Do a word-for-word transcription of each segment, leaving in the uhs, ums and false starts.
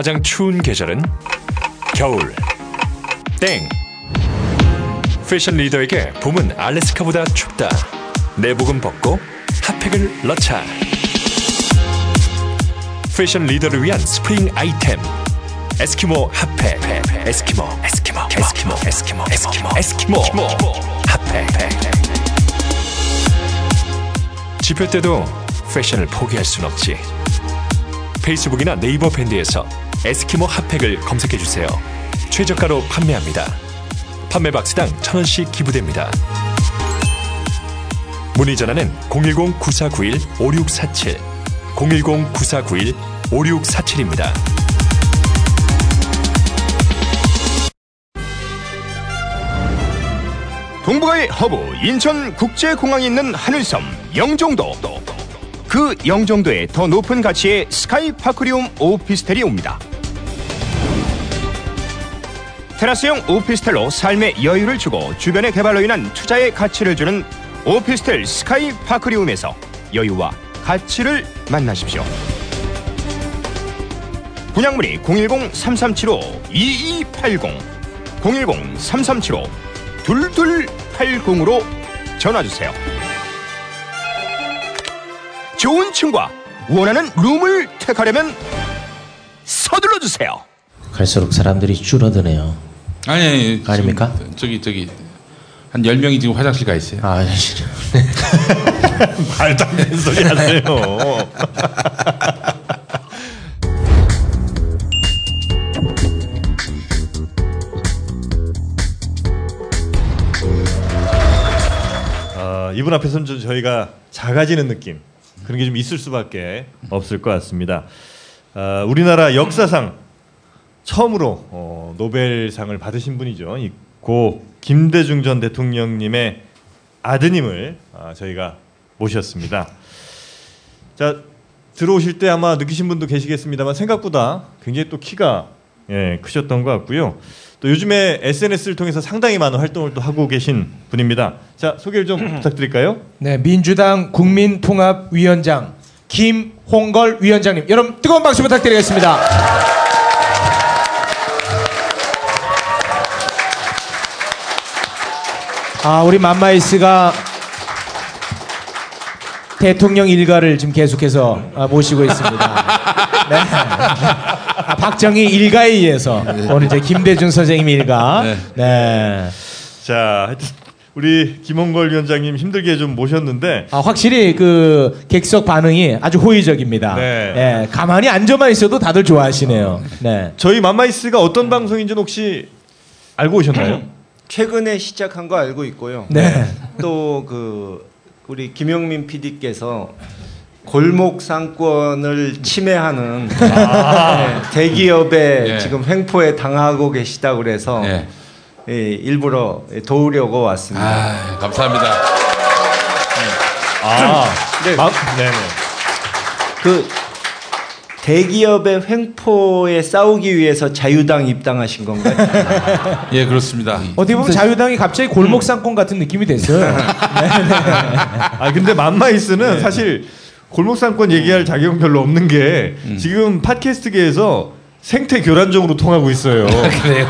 가장 추운 계절은 겨울. 땡. 패션 리더에게 봄은 알래스카보다 춥다. 내복은 벗고 핫팩을 넣자. 패션 리더를 위한 스프링 아이템. 에스키모 핫팩. 에스키모 에스키모 에스키모 에스키모 에스키모 에스키모 핫팩. 집회 때도 패션을 포기할 순 없지. 페이스북이나 네이버 밴드에서 에스키모 핫팩을 검색해주세요. 최저가로 판매합니다. 판매 박스당 천 원씩 기부됩니다. 문의 전화는 공일공 구사구일 오육사칠, 공일공 구사구일 오육사칠입니다. 동북아의 허브 인천국제공항이 있는 하늘섬 영종도. 그 영종도에 더 높은 가치의 스카이파크리움 오피스텔이 옵니다. 테라스형 오피스텔로 삶의 여유를 주고 주변의 개발로 인한 투자의 가치를 주는 오피스텔 스카이파크리움에서 여유와 가치를 만나십시오. 분양문의 공일공 삼삼칠오 이이팔공, 공일공 삼삼칠오 이이팔공으로 전화주세요. 좋은 층과 원하는 룸을 택하려면 서둘러주세요. 갈수록 사람들이 줄어드네요. 아니, 아니 아닙니까? 저기 저기 한 열 명이 지금 화장실 가 있어요. 아, 진짜. 말도 안 되는 소리 하세요. 어, 이분 앞에서는 좀 저희가 작아지는 느낌, 그런 게 좀 있을 수밖에 없을 것 같습니다. 어, 우리나라 역사상 처음으로 어, 노벨상을 받으신 분이죠. 이 고 김대중 전 대통령님의 아드님을 아, 저희가 모셨습니다. 자, 들어오실 때 아마 느끼신 분도 계시겠습니다만 생각보다 굉장히 또 키가 예, 크셨던 것 같고요. 또 요즘에 에스엔에스를 통해서 상당히 많은 활동을 또 하고 계신 분입니다. 자, 소개를 좀 부탁드릴까요? 네, 민주당 국민통합위원장 김홍걸 위원장님, 여러분 뜨거운 박수 부탁드리겠습니다. 아, 우리 맘마이스가 대통령 일가를 지금 계속해서 모시고 있습니다. 네. 박정희 일가에 의해서 오늘 이제 김대중 선생님 일가. 네. 자, 하여튼 우리 김홍걸 위원장님 힘들게 좀 모셨는데 아, 확실히 그 객석 반응이 아주 호의적입니다. 네. 네. 가만히 앉아만 있어도 다들 좋아하시네요. 네. 저희 맘마이스가 어떤 방송인지는 혹시 알고 오셨나요? 최근에 시작한 거 알고 있고요. 네. 또 그 우리 김용민 피디께서 골목 상권을 침해하는 아~ 네, 대기업에 네. 지금 횡포에 당하고 계시다고 그래서 네. 예, 일부러 도우려고 왔습니다. 아, 감사합니다. 네. 아, 네. 네. 그 대기업의 횡포에 싸우기 위해서 자유당 입당하신 건가요? 예, 그렇습니다. 어떻게 보면 자유당이 갑자기 골목상권 같은 느낌이 됐어요. 아, 근데 맘마이스는 네. 사실 골목상권 얘기할 자격은 별로 없는 게 음. 지금 팟캐스트계에서 생태 교란종으로 통하고 있어요. 그래요?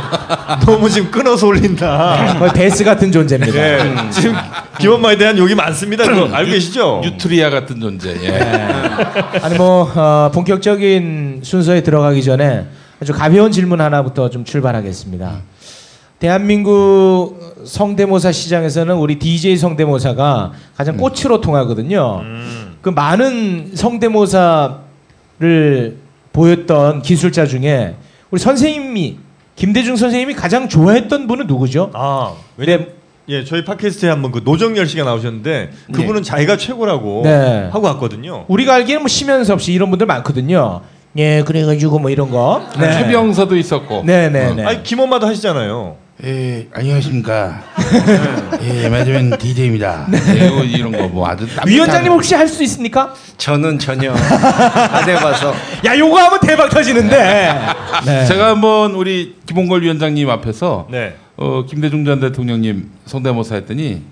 너무 지금 끊어서 올린다. 베스 같은 존재입니다. 네, 지금 기원마에 대한 욕이 많습니다. 그거 알고 계시죠? 뉴트리아 같은 존재. 예. 아니 뭐 어, 본격적인 순서에 들어가기 전에 아주 가벼운 질문 하나부터 좀 출발하겠습니다. 대한민국 성대모사 시장에서는 우리 디제이 성대모사가 가장 꽃으로 통하거든요. 음. 그 많은 성대모사를 보였던 기술자 중에 우리 선생님이 김대중 선생님이 가장 좋아했던 분은 누구죠? 아, 왜냐면 네. 예, 저희 팟캐스트에 한번 그 노정열 씨가 나오셨는데 그분은 네. 자기가 최고라고 네. 하고 왔거든요. 우리가 알기에는 뭐 심연섭 씨 이런 분들 많거든요. 예, 그래가지고 뭐 이런 거. 네. 최병서도 있었고. 네네네. 네, 네. 아니 김엄마도 하시잖아요. 예, 안녕하십니까. 네. 예, 마지막엔 디제이입니다. 네. 예, 이런 거 뭐 아주 위원장님 혹시 할 수 있습니까? 저는 전혀 안 해봐서. 야, 요거 하면 대박 터지는데. 네. 네. 제가 한번 우리 김홍걸 위원장님 앞에서 네. 어, 김대중 전 대통령님 성대모사 했더니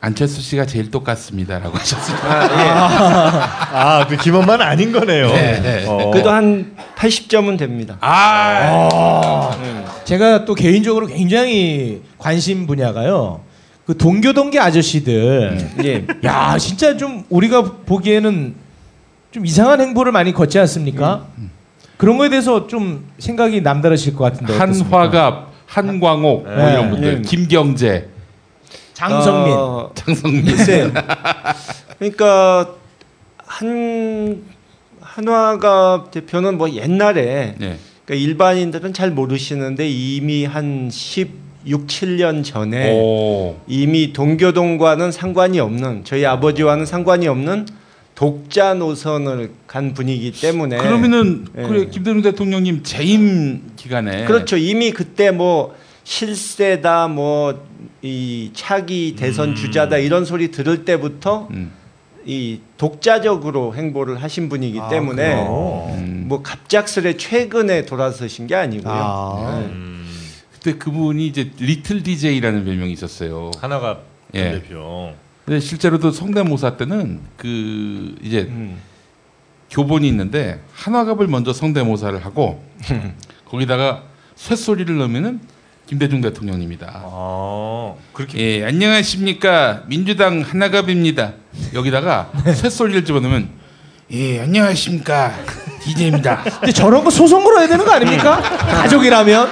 안철수 씨가 제일 똑같습니다라고 하셨습니다. 아, 예. 아, 그 김원만 아닌 거네요. 네, 네. 어. 그래도 한 팔십 점은 됩니다. 아, 아. 네. 제가 또 개인적으로 굉장히 관심 분야가요. 그 동교동계 아저씨들. 예. 야, 진짜 좀 우리가 보기에는 좀 이상한 행보를 많이 걷지 않습니까? 음, 음. 그런 거에 대해서 좀 생각이 남다르실 것 같은데. 한화갑, 한광옥 네. 뭐 이런 분들, 네. 김경재. 장성민, 어, 장성민. 글쎄요. 그러니까 한 한화갑 대표는 뭐 옛날에 네. 그러니까 일반인들은 잘 모르시는데 이미 한 십육, 칠 년 전에 오. 이미 동교동과는 상관이 없는 저희 아버지와는 상관이 없는 독자 노선을 간 분이기 때문에 그러면은 예. 그래, 김대중 대통령님 재임 기간에 그렇죠. 이미 그때 뭐 실세다 뭐 이 차기 대선 음. 주자다 이런 소리 들을 때부터 음. 이 독자적으로 행보를 하신 분이기 아, 때문에 음. 뭐 갑작스레 최근에 돌아서신 게 아니고요. 아. 음. 그때 그분이 이제 리틀 디제이라는 별명이 있었어요. 하나가 예. 대표. 근데 실제로도 성대모사 때는 그 이제 음. 교본이 있는데 한화갑을 먼저 성대모사를 하고 거기다가 쇳소리를 넣으면은. 김대중 대통령입니다. 아, 그렇게 예, 안녕하십니까 민주당 한화갑입니다. 여기다가 쇳소리를 집어넣으면 예 안녕하십니까 디제이입니다. 근데 저런 거 소송 걸어야 되는 거 아닙니까? 가족이라면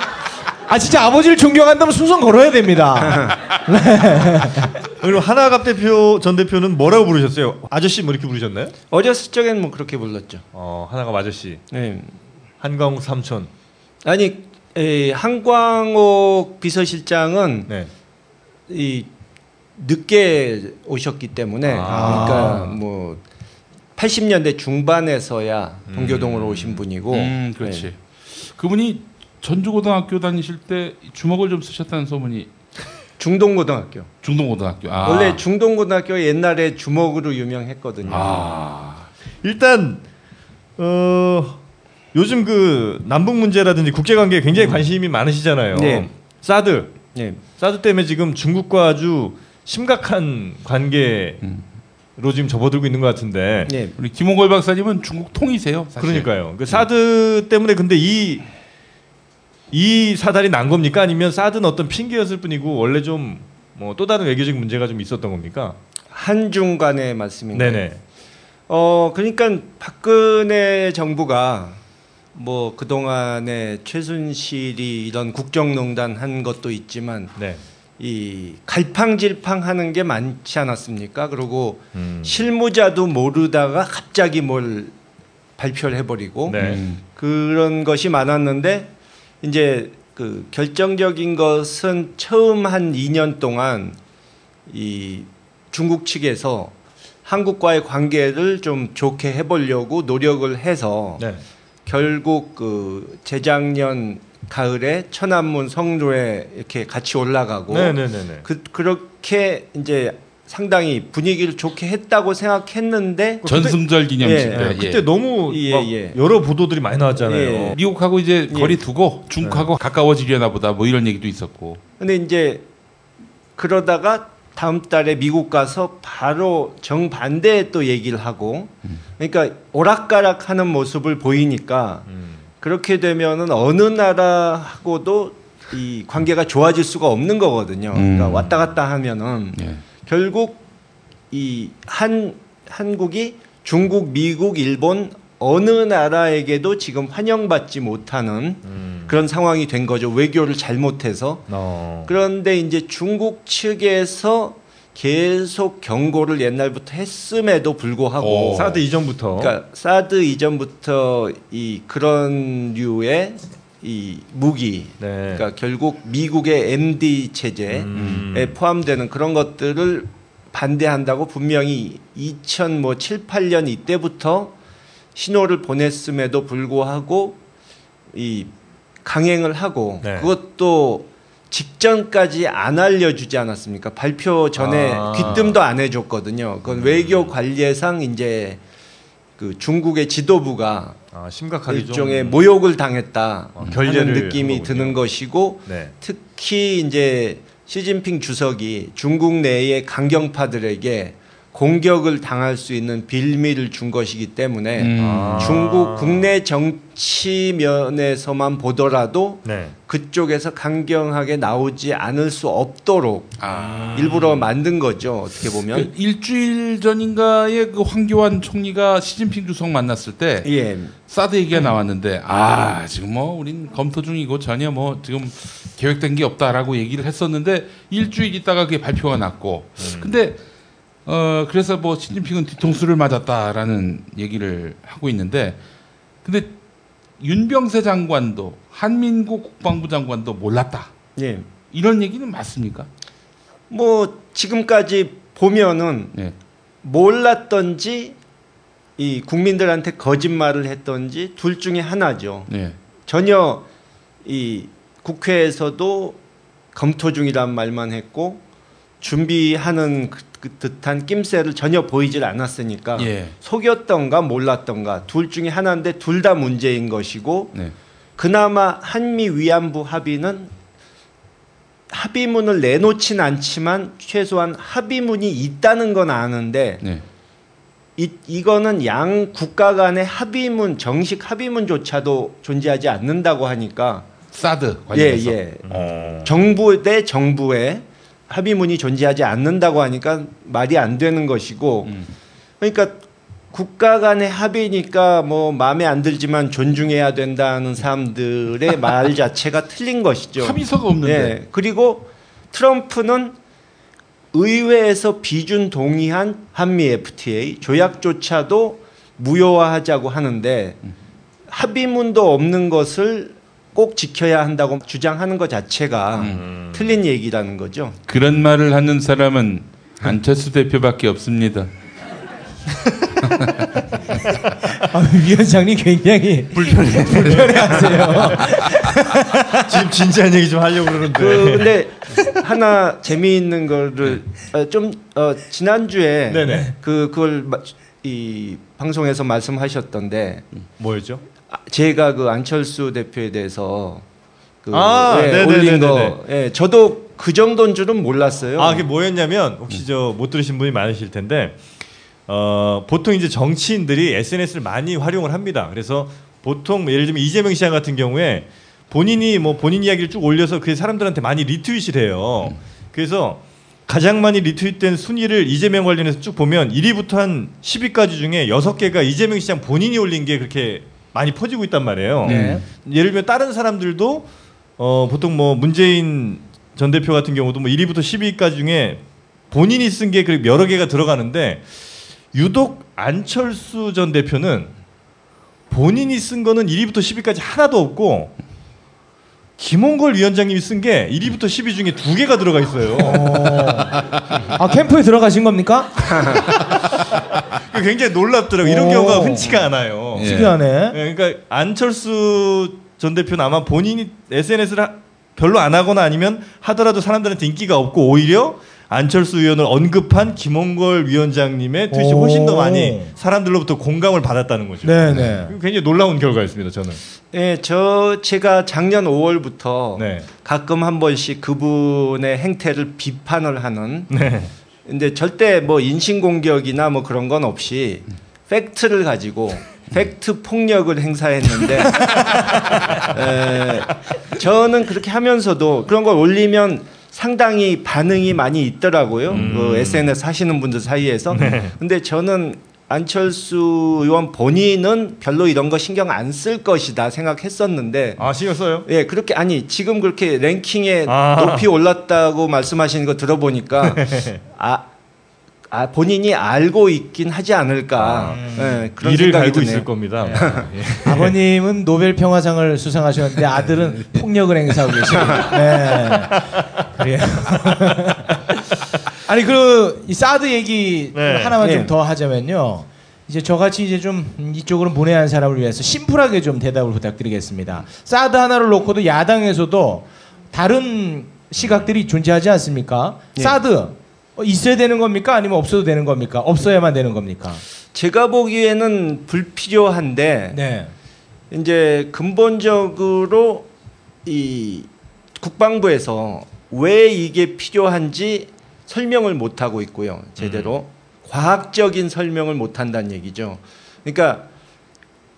아 진짜 아버지를 존경한다면 소송 걸어야 됩니다. 네. 그리고 한화갑 대표 전 대표는 뭐라고 부르셨어요? 아저씨 뭐 이렇게 부르셨나요? 어렸을 적엔 뭐 그렇게 불렀죠. 어 한화갑 아저씨. 네. 한광욱 삼촌. 아니. 예, 한광옥 비서실장은 네. 이 늦게 오셨기 때문에 아~ 그러니까 뭐 팔십 년대 중반에서야 음. 동교동으로 오신 분이고 음, 그렇지. 네. 그분이 전주고등학교 다니실 때 주먹을 좀 쓰셨다는 소문이 중동고등학교. 중동고등학교. 아. 원래 중동고등학교 옛날에 주먹으로 유명했거든요. 아. 일단 어 요즘 그 남북 문제라든지 국제관계에 굉장히 관심이 많으시잖아요. 네. 사드, 네. 사드 때문에 지금 중국과 아주 심각한 관계로 지금 접어들고 있는 것 같은데 네. 우리 김홍걸 박사님은 중국 통이세요. 사실. 그러니까요. 그 사드 때문에 근데 이, 이 사달이 난 겁니까? 아니면 사드는 어떤 핑계였을 뿐이고 원래 좀 뭐 또 다른 외교적 문제가 좀 있었던 겁니까? 한중 간의 말씀인가요? 네네. 어 그러니까 박근혜 정부가 뭐 그동안에 최순실이 이런 국정농단 한 것도 있지만 네. 이 갈팡질팡하는 게 많지 않았습니까? 그리고 음. 실무자도 모르다가 갑자기 뭘 발표를 해버리고 네. 그런 것이 많았는데 이제 그 결정적인 것은 처음 한 이 년 동안 이 중국 측에서 한국과의 관계를 좀 좋게 해보려고 노력을 해서 네. 결국 그 재작년 가을에 천안문 성로에 이렇게 같이 올라가고 네네네네. 그 그렇게 이제 상당히 분위기를 좋게 했다고 생각했는데 전승절 기념식 예, 때 예. 그때 너무 예, 막 예. 여러 보도들이 많이 나왔잖아요. 예. 미국하고 이제 거리 예. 두고 중국하고 예. 가까워지려나 보다 뭐 이런 얘기도 있었고. 근데 이제 그러다가 다음 달에 미국 가서 바로 정반대에 또 얘기를 하고 그러니까 오락가락하는 모습을 보이니까 그렇게 되면은 어느 나라하고도 이 관계가 좋아질 수가 없는 거거든요. 그러니까 왔다 갔다 하면은 예. 결국 이 한 한국이 중국, 미국, 일본 어느 나라에게도 지금 환영받지 못하는 음. 그런 상황이 된 거죠. 외교를 잘못해서. 어. 그런데 이제 중국 측에서 계속 경고를 옛날부터 했음에도 불구하고 오. 사드 이전부터. 그러니까 사드 이전부터 이 그런 류의 이 무기. 네. 그러니까 결국 미국의 엠디 체제에 음. 포함되는 그런 것들을 반대한다고 분명히 이천칠, 팔 년 이때부터 신호를 보냈음에도 불구하고 이 강행을 하고 네. 그것도 직전까지 안 알려주지 않았습니까? 발표 전에 아. 귀뜸도 안 해줬거든요. 그건 음. 외교 관례상 이제 그 중국의 지도부가 아, 심각하게 일종의 좀... 모욕을 당했다 아, 결례를 하는 느낌이 드는 것이고 네. 특히 이제 시진핑 주석이 중국 내의 강경파들에게 공격을 당할 수 있는 빌미를 준 것이기 때문에 음. 아. 중국 국내 정치면에서만 보더라도 네. 그쪽에서 강경하게 나오지 않을 수 없도록 아. 일부러 만든 거죠. 어떻게 보면. 그 일주일 전인가에 그 황교안 총리가 시진핑 주석 만났을 때 예. 사드 얘기가 나왔는데 아, 아 지금 뭐 우린 검토 중이고 전혀 뭐 지금 계획된 게 없다라고 얘기를 했었는데 일주일 있다가 그게 발표가 났고 음. 근데 어 그래서 뭐 시진핑은 뒤통수를 맞았다라는 얘기를 하고 있는데 근데 윤병세 장관도 한민구 국방부 장관도 몰랐다. 예. 이런 얘기는 맞습니까? 뭐 지금까지 보면은 예. 몰랐던지 이 국민들한테 거짓말을 했던지 둘 중에 하나죠. 예. 전혀 이 국회에서도 검토 중이란 말만 했고 준비하는 그 듯한 낌새를 전혀 보이질 않았으니까 예. 속였던가 몰랐던가 둘 중에 하나인데 둘 다 문제인 것이고 네. 그나마 한미 위안부 합의는 합의문을 내놓진 않지만 최소한 합의문이 있다는 건 아는데 네. 이, 이거는 양 국가 간의 합의문 정식 합의문조차도 존재하지 않는다고 하니까 사드 관련해서 예, 예. 음. 정부 대 정부의 합의문이 존재하지 않는다고 하니까 말이 안 되는 것이고 음. 그러니까 국가 간의 합의니까 뭐 마음에 안 들지만 존중해야 된다는 사람들의 말 자체가 틀린 것이죠. 합의서가 없는데. 네. 그리고 트럼프는 의회에서 비준 동의한 한미 에프티에이 조약조차도 무효화하자고 하는데 음. 합의문도 없는 것을 꼭 지켜야 한다고 주장하는 것 자체가 음. 틀린 얘기라는 거죠. 그런 말을 하는 사람은 안철수 대표밖에 없습니다. 아, 위원장님 굉장히 불편해, 불편해하세요. 지금 진지한 얘기 좀 하려고 그러는데. 그런데 하나 재미있는 거를 어, 좀 어, 지난주에 네네. 그 그걸 마, 이 방송에서 말씀하셨던데 뭐였죠? 제가 그 안철수 대표에 대해서 그 아, 예, 올린 거, 예, 저도 그 정도인 줄은 몰랐어요. 아, 그게 뭐였냐면 혹시 저 못 들으신 분이 많으실 텐데 어, 보통 이제 정치인들이 에스엔에스를 많이 활용을 합니다. 그래서 보통 예를 들면 이재명 시장 같은 경우에 본인이 뭐 본인 이야기를 쭉 올려서 그 사람들한테 많이 리트윗을 해요. 그래서 가장 많이 리트윗된 순위를 이재명 관련해서 쭉 보면 일 위부터 한 십 위까지 중에 여섯 개가 이재명 시장 본인이 올린 게 그렇게 많이 퍼지고 있단 말이에요. 네. 예를 들면 다른 사람들도 어, 보통 뭐 문재인 전 대표 같은 경우도 뭐 일 위부터 십 위까지 중에 본인이 쓴 게 여러 개가 들어가는데 유독 안철수 전 대표는 본인이 쓴 거는 일 위부터 십 위까지 하나도 없고 김홍걸 위원장님이 쓴 게 일 위부터 십 위 중에 두 개가 들어가 있어요. 아, 캠프에 들어가신 겁니까? 굉장히 놀랍더라고요. 이런 경우가 흔치가 않아요. 특이하네. 예. 그러니까 안철수 전 대표는 아마 본인이 에스엔에스를 하, 별로 안 하거나 아니면 하더라도 사람들한테 인기가 없고 오히려 안철수 의원을 언급한 김홍걸 위원장님의 트윗이 훨씬 더 많이 사람들로부터 공감을 받았다는 거죠. 네네. 굉장히 놀라운 결과였습니다. 저는. 네, 저 제가 작년 오월부터 네. 가끔 한 번씩 그분의 행태를 비판을 하는. 네. 근데 절대 뭐 인신공격이나 뭐 그런 건 없이 팩트를 가지고 팩트 폭력을 행사했는데 에, 저는 그렇게 하면서도 그런 걸 올리면 상당히 반응이 많이 있더라고요. 음. 그 에스엔에스 하시는 분들 사이에서. 네. 근데 저는 안철수 의원 본인은 별로 이런 거 신경 안 쓸 것이다 생각했었는데. 아, 신경 써요? 예, 그렇게 아니 지금 그렇게 랭킹에 아. 높이 올랐다고 말씀하시는 거 들어보니까 아, 아 본인이 알고 있긴 하지 않을까. 아. 예, 그런 이를 생각이 갈고 드네요. 있을 겁니다. 예. 예. 아버님은 노벨 평화상을 수상하셨는데 아들은 폭력을 행사하고 계십니다. 예. 그래요. 아니 그 이 사드 얘기 네, 하나만 네. 좀 더 하자면요. 이제 저같이 이제 좀 이쪽으로 문외한 사람을 위해서 심플하게 좀 대답을 부탁드리겠습니다. 사드 하나를 놓고도 야당에서도 다른 시각들이 존재하지 않습니까? 네. 사드 있어야 되는 겁니까? 아니면 없어도 되는 겁니까? 없어야만 되는 겁니까? 제가 보기에는 불필요한데 네. 이제 근본적으로 이 국방부에서 왜 이게 필요한지 설명을 못하고 있고요. 제대로. 음. 과학적인 설명을 못한다는 얘기죠. 그러니까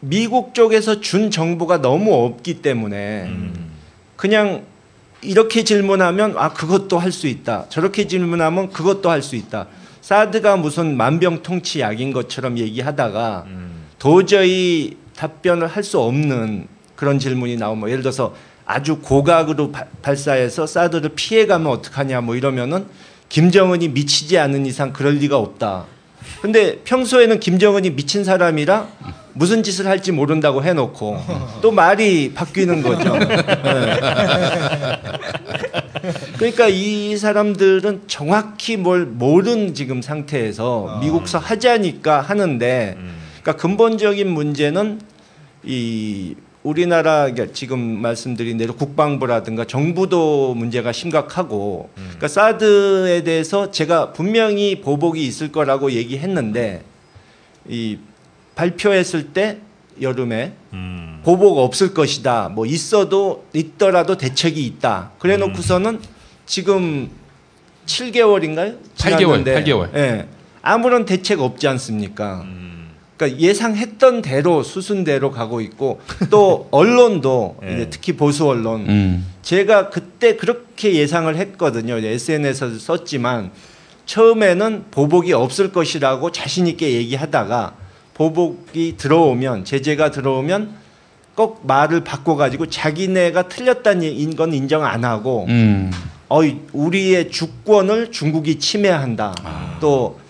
미국 쪽에서 준 정보가 너무 없기 때문에 음. 그냥 이렇게 질문하면 아 그것도 할 수 있다. 저렇게 질문하면 그것도 할 수 있다. 사드가 무슨 만병통치 약인 것처럼 얘기하다가 음. 도저히 답변을 할 수 없는 그런 질문이 나오면 예를 들어서 아주 고각으로 바, 발사해서 사드를 피해가면 어떡하냐 뭐 이러면은 김정은이 미치지 않은 이상 그럴 리가 없다. 근데 평소에는 김정은이 미친 사람이라 무슨 짓을 할지 모른다고 해놓고 또 말이 바뀌는 거죠. 네. 그러니까 이 사람들은 정확히 뭘 모른 지금 상태에서 미국서 하자니까 하는데 그러니까 근본적인 문제는 이 우리나라 지금 말씀드린 대로 국방부라든가 정부도 문제가 심각하고 음. 그러니까 사드에 대해서 제가 분명히 보복이 있을 거라고 얘기했는데 이 발표했을 때 여름에 음. 보복 없을 것이다. 뭐 있어도 있더라도 대책이 있다. 그래 놓고서는 지금 칠 개월인가요? 지났는데, 팔 개월. 팔 개월. 예, 아무런 대책 없지 않습니까? 음. 그러니까 예상했던 대로 수순대로 가고 있고 또 언론도 예. 이제 특히 보수 언론 음. 제가 그때 그렇게 예상을 했거든요. 에스엔에스에서 썼지만 처음에는 보복이 없을 것이라고 자신 있게 얘기하다가 보복이 들어오면 제재가 들어오면 꼭 말을 바꿔가지고 자기네가 틀렸다는 건 인정 안 하고 음. 어이 우리의 주권을 중국이 침해한다. 아. 또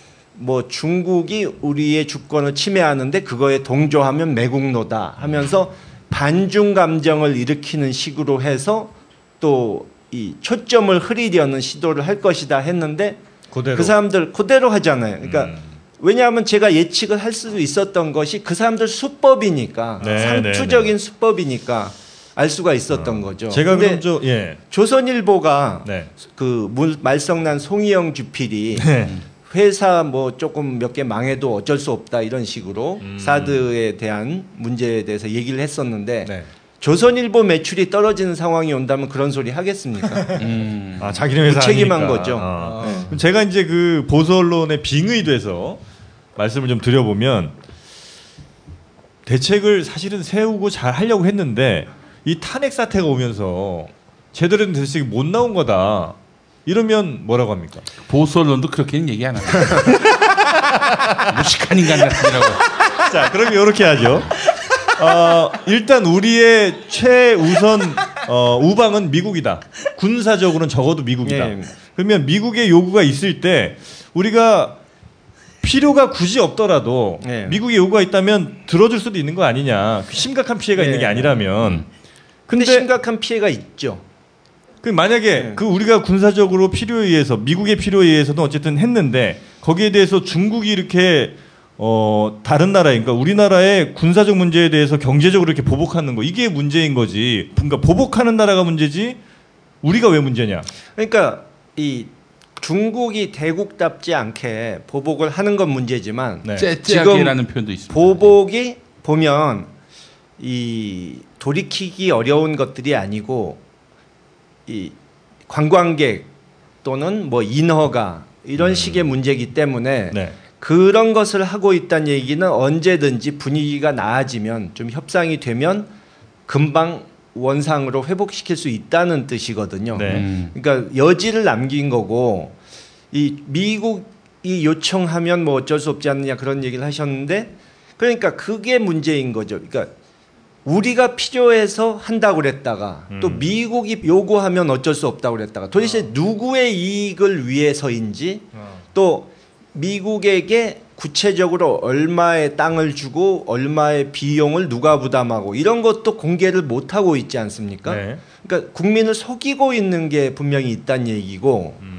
뭐 중국이 우리의 주권을 침해하는데 그거에 동조하면 매국노다 하면서 반중 감정을 일으키는 식으로 해서 또 이 초점을 흐리려는 시도를 할 것이다 했는데 그대로. 그 사람들 그대로 하잖아요. 그러니까 음. 왜냐하면 제가 예측을 할 수도 있었던 것이 그 사람들 수법이니까 네, 상투적인 네, 네. 수법이니까 알 수가 있었던 어. 거죠. 제가 그럼 저, 예. 조선일보가 네. 그 말썽난 송희영 주필이 네. 회사 뭐 조금 몇 개 망해도 어쩔 수 없다 이런 식으로 음. 사드에 대한 문제에 대해서 얘기를 했었는데 네. 조선일보 매출이 떨어지는 상황이 온다면 그런 소리 하겠습니까? 음. 아, 자기네 회사 무책임한 아니니까. 거죠. 아. 네. 그럼 제가 이제 그 보수 언론의 빙의돼서 말씀을 좀 드려보면 대책을 사실은 세우고 잘 하려고 했는데 이 탄핵 사태가 오면서 제대로 된 대책이 못 나온 거다. 이러면 뭐라고 합니까? 보수 언론도 그렇게는 얘기 안 합니다. 무식한 인간 같으라고. 자, 그럼 이렇게 하죠. 어, 일단 우리의 최우선 어, 우방은 미국이다. 군사적으로는 적어도 미국이다. 예. 그러면 미국의 요구가 있을 때 우리가 필요가 굳이 없더라도 예. 미국의 요구가 있다면 들어줄 수도 있는 거 아니냐. 심각한 피해가 예. 있는 게 아니라면. 근데, 근데 심각한 피해가 있죠. 그 만약에 네. 그 우리가 군사적으로 필요에 의해서 미국의 필요에 의해서는 어쨌든 했는데 거기에 대해서 중국이 이렇게 어 다른 나라인 그러니까 우리나라의 군사적 문제에 대해서 경제적으로 이렇게 보복하는 거 이게 문제인 거지. 그러니까 보복하는 나라가 문제지 우리가 왜 문제냐. 그러니까 이 중국이 대국답지 않게 보복을 하는 건 문제지만 네. 째째하게라는 표현도 있습니다. 보복이 보면 이 돌이키기 어려운 것들이 아니고 이 관광객 또는 뭐 인허가 이런 음. 식의 문제이기 때문에 네. 그런 것을 하고 있다는 얘기는 언제든지 분위기가 나아지면 좀 협상이 되면 금방 원상으로 회복시킬 수 있다는 뜻이거든요. 네. 음. 그러니까 여지를 남긴 거고 이 미국이 요청하면 뭐 어쩔 수 없지 않느냐 그런 얘기를 하셨는데 그러니까 그게 문제인 거죠. 그러니까 우리가 필요해서 한다고 그랬다가 음. 또 미국이 요구하면 어쩔 수 없다고 그랬다가 도대체 어. 누구의 이익을 위해서인지 어. 또 미국에게 구체적으로 얼마의 땅을 주고 얼마의 비용을 누가 부담하고 이런 것도 공개를 못하고 있지 않습니까? 네. 그러니까 국민을 속이고 있는 게 분명히 있다는 얘기고 음.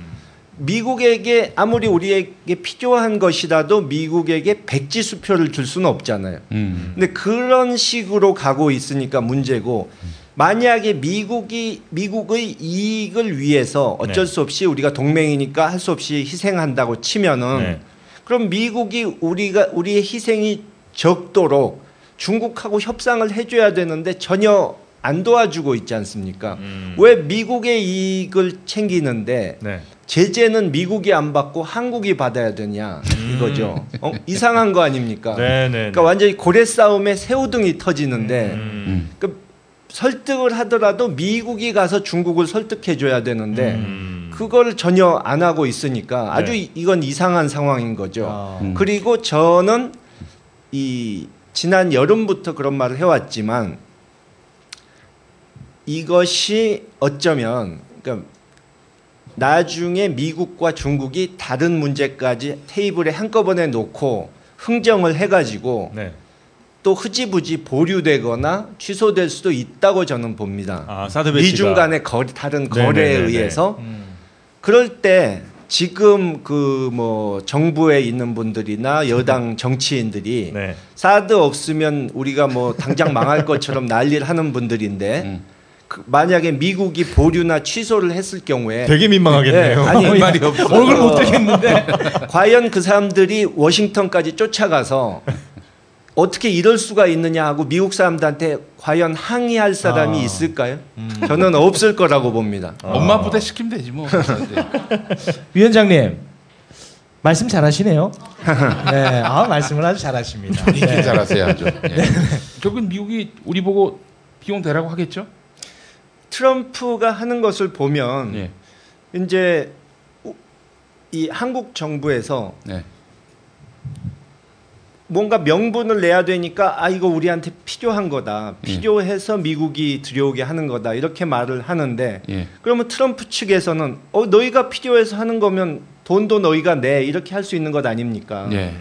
미국에게 아무리 우리에게 필요한 것이라도 미국에게 백지 수표를 줄 수는 없잖아요. 음. 근데 그런 식으로 가고 있으니까 문제고 만약에 미국이 미국의 이익을 위해서 어쩔 네. 수 없이 우리가 동맹이니까 할 수 없이 희생한다고 치면은 네. 그럼 미국이 우리가 우리의 희생이 적도록 중국하고 협상을 해줘야 되는데 전혀 안 도와주고 있지 않습니까? 음. 왜 미국의 이익을 챙기는데 네. 제재는 미국이 안 받고 한국이 받아야 되냐 이거죠. 음. 어? 이상한 거 아닙니까? 네, 네, 그러니까 네. 완전히 고래 싸움에 새우등이 터지는데 음. 그러니까 설득을 하더라도 미국이 가서 중국을 설득해줘야 되는데 음. 그걸 전혀 안 하고 있으니까 아주 네. 이건 이상한 상황인 거죠. 아. 음. 그리고 저는 이 지난 여름부터 그런 말을 해왔지만 이것이 어쩌면 그러니까 나중에 미국과 중국이 다른 문제까지 테이블에 한꺼번에 놓고 흥정을 해가지고 네. 또 흐지부지 보류되거나 취소될 수도 있다고 저는 봅니다. 아, 사드 배치가. 미중 간의 거래, 다른 거래에 네네네네. 의해서 음. 그럴 때 지금 그 뭐 정부에 있는 분들이나 여당 정치인들이 네. 사드 없으면 우리가 뭐 당장 망할 것처럼 난리를 하는 분들인데 음. 그 만약에 미국이 보류나 취소를 했을 경우에 되게 민망하겠네요. 네, 아니 말이 없어. 얼굴 못 되겠는데. 과연 그 사람들이 워싱턴까지 쫓아가서 어떻게 이럴 수가 있느냐 하고 미국 사람들한테 과연 항의할 사람이 아. 있을까요? 음. 저는 없을 거라고 봅니다. 아. 엄마 부대 시키면 되지 뭐. 위원장님 말씀 잘하시네요. 네, 아 말씀을 아주 잘하십니다. 이게 네. 잘하세요 아주. 네. 결국은 미국이 우리 보고 비용 대라고 하겠죠? 트럼프가 하는 것을 보면 네. 이제 이 한국 정부에서. 네. 뭔가 명분을 내야 되니까 아 이거 우리한테 필요한 거다. 필요해서 미국이 들여오게 하는 거다. 이렇게 말을 하는데 예. 그러면 트럼프 측에서는 어 너희가 필요해서 하는 거면 돈도 너희가 내. 이렇게 할 수 있는 것 아닙니까? 예.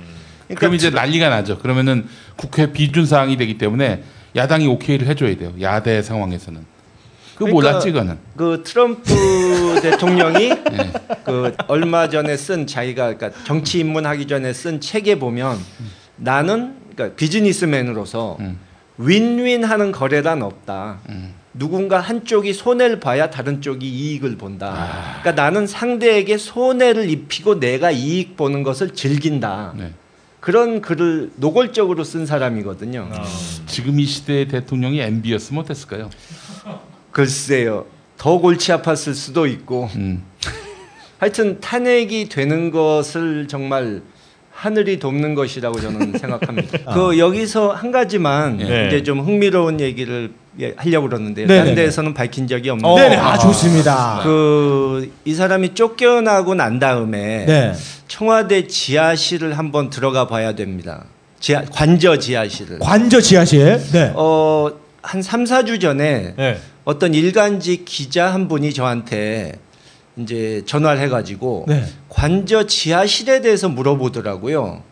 그러니까 그럼 이제 난리가 나죠. 그러면은 국회 비준 사항이 되기 때문에 야당이 오케이를 해줘야 돼요. 야대 상황에서는. 그 그러니까 몰랐지 그거는. 그 트럼프 대통령이 예. 그 얼마 전에 쓴 자기가 그러니까 정치 입문하기 전에 쓴 책에 보면 나는 그러니까 비즈니스맨으로서 음. 윈윈하는 거래란 없다. 음. 누군가 한쪽이 손해를 봐야 다른 쪽이 이익을 본다. 아. 그러니까 나는 상대에게 손해를 입히고 내가 이익 보는 것을 즐긴다. 네. 그런 글을 노골적으로 쓴 사람이거든요. 아. 지금 이 시대의 대통령이 엠비였으면 어땠을까요? 글쎄요. 더 골치 아팠을 수도 있고 음. 하여튼 탄핵이 되는 것을 정말 하늘이 돕는 것이라고 저는 생각합니다. 아. 그 여기서 한 가지만 네. 이제 좀 흥미로운 얘기를 하려고 그러는데요. 네네네. 다른 데에서는 밝힌 적이 없는데. 어. 아 좋습니다. 그 이 사람이 쫓겨나고 난 다음에 네. 청와대 지하실을 한번 들어가 봐야 됩니다. 지하, 관저 지하실을. 관저 지하실. 네. 어 한 삼, 사 주 전에 네. 어떤 일간지 기자 한 분이 저한테. 이제 전화를 해가지고 네. 관저 지하실에 대해서 물어보더라고요.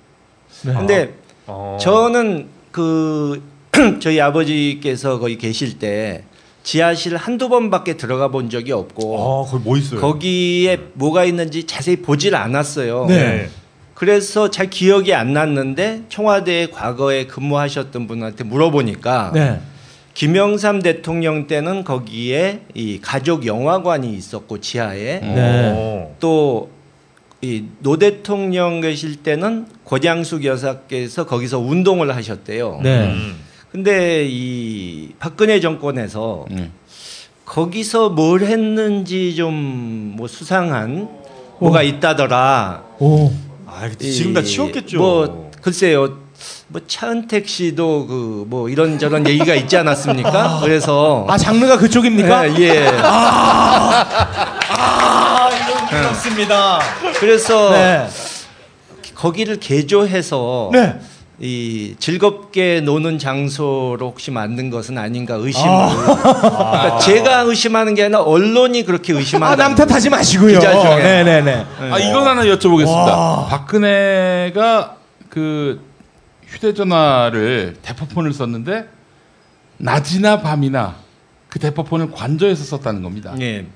그런데 네. 아. 저는 그 저희 아버지께서 거기 계실 때 지하실 한두 번밖에 들어가 본 적이 없고 아, 거기 뭐 있어요? 거기에 네. 뭐가 있는지 자세히 보질 않았어요. 네. 그래서 잘 기억이 안 났는데 청와대에 과거에 근무하셨던 분한테 물어보니까 네. 김영삼 대통령 때는 거기에 이 가족 영화관이 있었고 지하에 네. 또 이 노 대통령 계실 때는 고장숙 여사께서 거기서 운동을 하셨대요. 네. 음. 근데 이 박근혜 정권에서 네. 거기서 뭘 했는지 좀 뭐 수상한 오. 뭐가 있다더라. 오. 아, 지금 다 치웠겠죠. 뭐 글쎄요. 뭐 차은택 씨도 그 뭐 이런저런 얘기가 있지 않았습니까? 그래서 아 장르가 그쪽입니까? 예. 예. 아, 아 이런 게 없습니다. 그래서 네. 거기를 개조해서 네. 이 즐겁게 노는 장소로 혹시 만든 것은 아닌가 의심을. 아. 그러니까 제가 의심하는 게 아니라 언론이 그렇게 의심한다. 아, 남 탓하지 마시고요. 네네네. 네. 아 이건 하나 여쭤보겠습니다. 와. 박근혜가 그 휴대전화를 대포폰을 썼는데 낮이나 밤이나 그 대포폰을 관저에서 썼다는 겁니다. 예.